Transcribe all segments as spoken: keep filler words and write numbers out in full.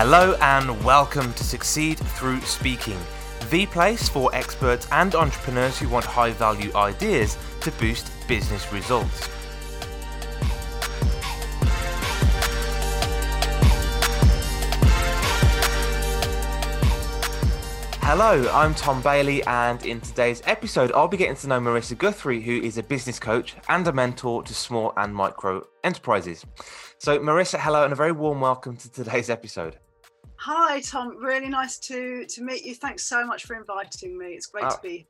Hello and welcome to Succeed Through Speaking, the place for experts and entrepreneurs who want high-value ideas to boost business results. Hello, I'm Tom Bailey, and in today's episode, I'll be getting to know Marissa Guthrie, who is a business coach and a mentor to small and micro enterprises. So Marissa, hello, and a very warm welcome to today's episode. Hi, Tom. Really nice to, to meet you. Thanks so much for inviting me. It's great uh, to be here.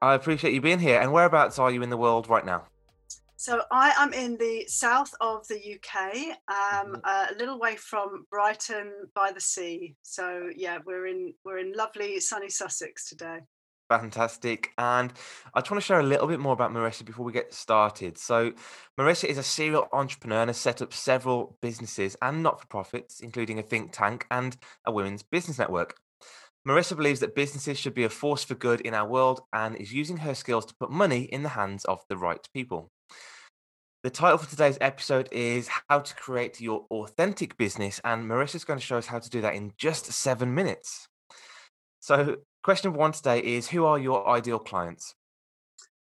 I appreciate you being here. And whereabouts are you in the world right now? So I am in the south of the U K, um, a little way from Brighton by the sea. So yeah, we're in we're in lovely sunny Sussex today. Fantastic. And I just want to share a little bit more about Marissa before we get started. So Marissa is a serial entrepreneur and has set up several businesses and not-for-profits, including a think tank and a women's business network. Marissa believes that businesses should be a force for good in our world and is using her skills to put money in the hands of the right people. The title for today's episode is How to Create Your Authentic Business, and Marissa's going to show us how to do that in just seven minutes. So question one today is, who are your ideal clients?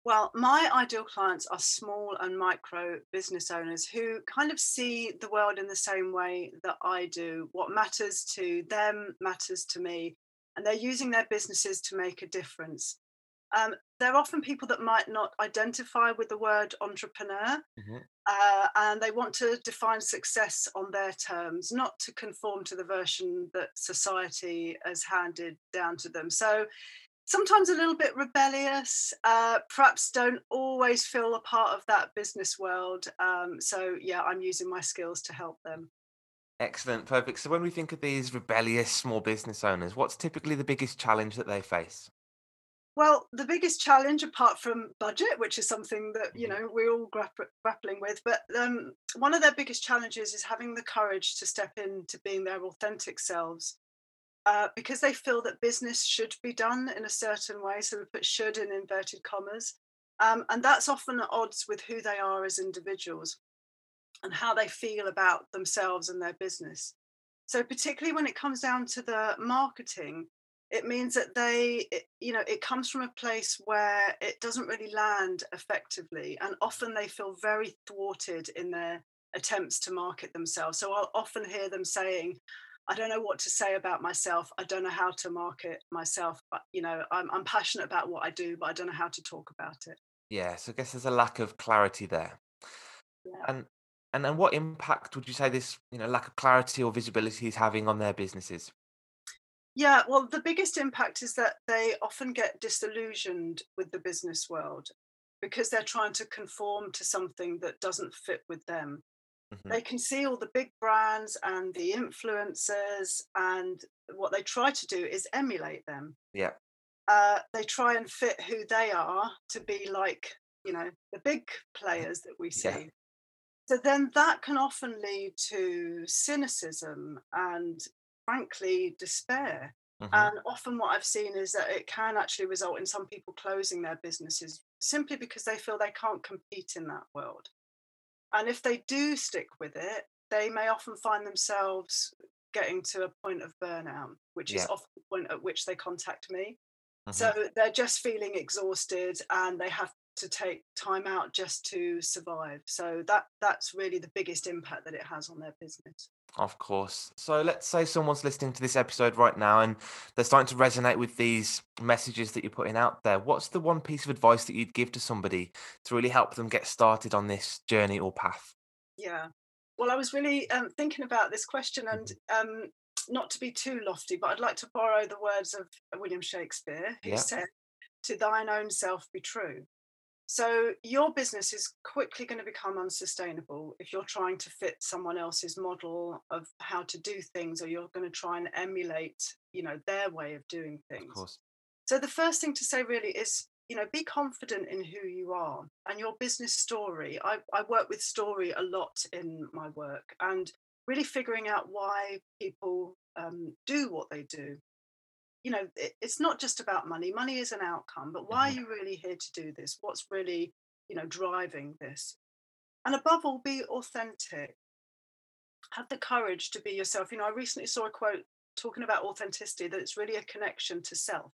Well, my ideal clients are small and micro business owners who kind of see the world in the same way that I do. What matters to them matters to me, and they're using their businesses to make a difference. Um, they're often people that might not identify with the word entrepreneur, mm-hmm. uh, and they want to define success on their terms, not to conform to the version that society has handed down to them. So sometimes a little bit rebellious, uh, perhaps don't always feel a part of that business world. Um, so yeah, I'm using my skills to help them. Excellent, perfect. So when we think of these rebellious small business owners, what's typically the biggest challenge that they face? Well, the biggest challenge, apart from budget, which is something that, you know, we're all grapp- grappling with, but um, one of their biggest challenges is having the courage to step into being their authentic selves, uh, because they feel that business should be done in a certain way. So we put should in inverted commas, um, and that's often at odds with who they are as individuals and how they feel about themselves and their business. So particularly when it comes down to the marketing, it means that they, you know, it comes from a place where it doesn't really land effectively. And often they feel very thwarted in their attempts to market themselves. So I'll often hear them saying, I don't know what to say about myself. I don't know how to market myself. But, you know, I'm, I'm passionate about what I do, but I don't know how to talk about it. Yeah, so I guess there's a lack of clarity there. Yeah. And, and and what impact would you say this, you know, lack of clarity or visibility is having on their businesses? Yeah, well, the biggest impact is that they often get disillusioned with the business world because they're trying to conform to something that doesn't fit with them. Mm-hmm. They can see all the big brands and the influencers, and what they try to do is emulate them. Yeah. Uh, they try and fit who they are to be like, you know, the big players that we see. Yeah. So then that can often lead to cynicism and, frankly, despair. Mm-hmm. And often what I've seen is that it can actually result in some people closing their businesses simply because they feel they can't compete in that world. And if they do stick with it, they may often find themselves getting to a point of burnout, which yeah. is often the point at which they contact me. Mm-hmm. So they're just feeling exhausted and they have to take time out just to survive. So that that's really the biggest impact that it has on their business. Of course. So let's say someone's listening to this episode right now and they're starting to resonate with these messages that you're putting out there. What's the one piece of advice that you'd give to somebody to really help them get started on this journey or path? Yeah. Well, I was really um, thinking about this question, and um, not to be too lofty, but I'd like to borrow the words of William Shakespeare, who yeah. said, "To thine own self be true." So your business is quickly going to become unsustainable if you're trying to fit someone else's model of how to do things, or you're going to try and emulate, you know, their way of doing things. Of course. So the first thing to say really is, you know, be confident in who you are and your business story. I, I work with story a lot in my work, and really figuring out why people um, do what they do. You know, it's not just about money. Money is an outcome, but why are you really here to do this? What's really, you know, driving this? And above all, be authentic. have the courage to be yourself. You know, I recently saw a quote talking about authenticity, that it's really a connection to self.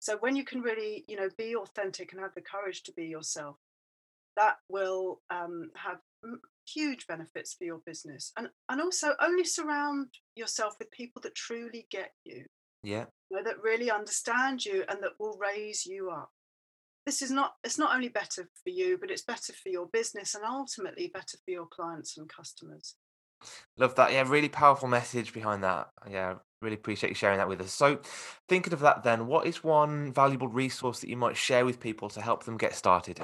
So when you can really, you know, be authentic and have the courage to be yourself, that will um, have huge benefits for your business. And and also only surround yourself with people that truly get you. Yeah. You know, that really understand you and that will raise you up. This is not, it's not only better for you, but it's better for your business and ultimately better for your clients and customers. Love that. Yeah, really powerful message behind that. Yeah, really appreciate you sharing that with us. So thinking of that then, what is one valuable resource that you might share with people to help them get started?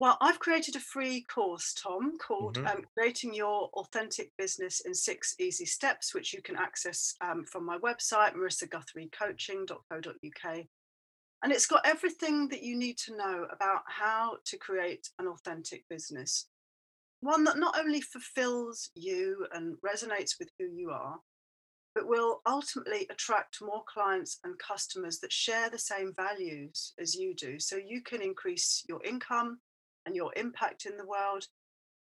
Well, I've created a free course, Tom, called mm-hmm. um, Creating Your Authentic Business in Six Easy Steps, which you can access um, from my website, marissa guthrie coaching dot co dot uk. And it's got everything that you need to know about how to create an authentic business. One that not only fulfills you and resonates with who you are, but will ultimately attract more clients and customers that share the same values as you do. So you can increase your income and your impact in the world,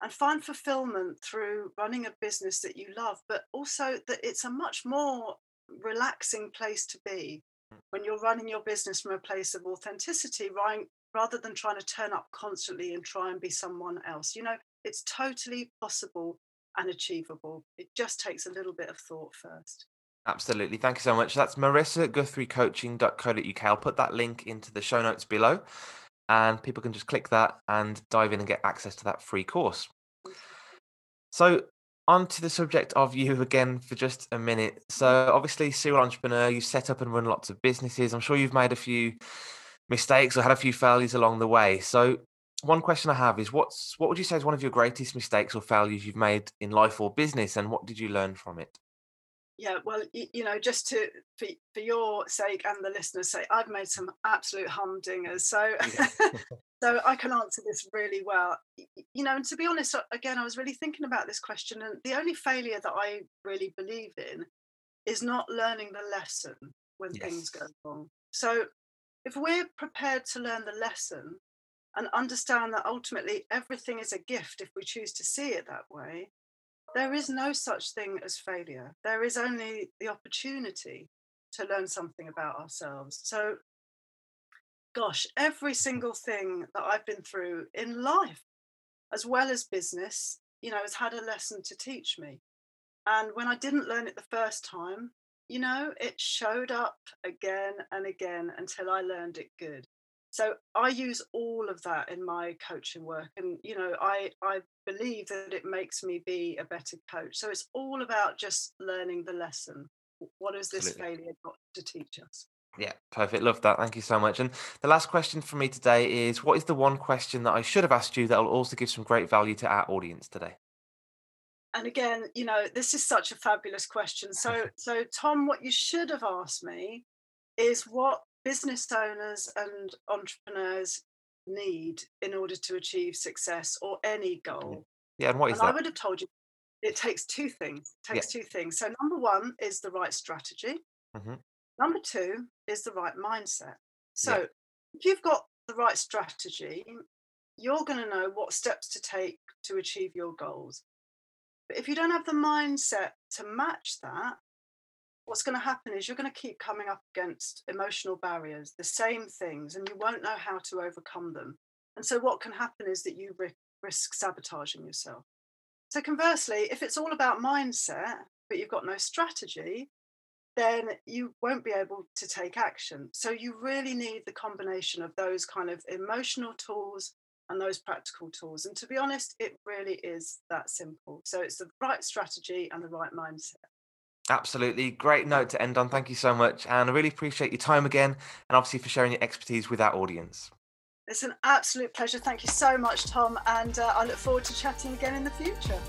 and find fulfillment through running a business that you love, but also that it's a much more relaxing place to be when you're running your business from a place of authenticity, rather than trying to turn up constantly and try and be someone else. You know, it's totally possible and achievable. It just takes a little bit of thought first. Absolutely. Thank you so much. That's marissa guthrie coaching dot co dot uk. I'll put that link into the show notes below, and people can just click that and dive in and get access to that free course. So on to the subject of you again for just a minute. So obviously serial entrepreneur, you set up and run lots of businesses. I'm sure you've made a few mistakes or had a few failures along the way. So one question I have is, what's what would you say is one of your greatest mistakes or failures you've made in life or business, and what did you learn from it? Yeah, well, you know, just to for, for your sake and the listener's sake, I've made some absolute humdingers, so yeah. So I can answer this really well. You know, and to be honest, again, I was really thinking about this question, and the only failure that I really believe in is not learning the lesson when yes. things go wrong. So if we're prepared to learn the lesson and understand that ultimately everything is a gift if we choose to see it that way, there is no such thing as failure. There is only the opportunity to learn something about ourselves. So, gosh, every single thing that I've been through in life, as well as business, you know, has had a lesson to teach me. And when I didn't learn it the first time, you know, it showed up again and again until I learned it good. So I use all of that in my coaching work, and, you know, I, I believe that it makes me be a better coach. So it's all about just learning the lesson. What has this Absolutely. failure got to teach us? Yeah, perfect. Love that. Thank you so much. And the last question for me today is, what is the one question that I should have asked you that will also give some great value to our audience today? And again, you know, this is such a fabulous question. So, so Tom, what you should have asked me is what business owners and entrepreneurs need in order to achieve success or any goal. Yeah, and what is and that? I would have told you it takes two things. It takes yeah. two things. So number one is the right strategy. Mm-hmm. Number two is the right mindset. So yeah. if you've got the right strategy, you're going to know what steps to take to achieve your goals. But if you don't have the mindset to match that, what's going to happen is you're going to keep coming up against emotional barriers, the same things, and you won't know how to overcome them. And so what can happen is that you risk sabotaging yourself. So conversely, if it's all about mindset, but you've got no strategy, then you won't be able to take action. So you really need the combination of those kind of emotional tools and those practical tools. And to be honest, it really is that simple. So it's the right strategy and the right mindset. Absolutely. Great note to end on. Thank you so much. And I really appreciate your time again, and obviously for sharing your expertise with our audience. It's an absolute pleasure. Thank you so much, Tom. And uh, I look forward to chatting again in the future.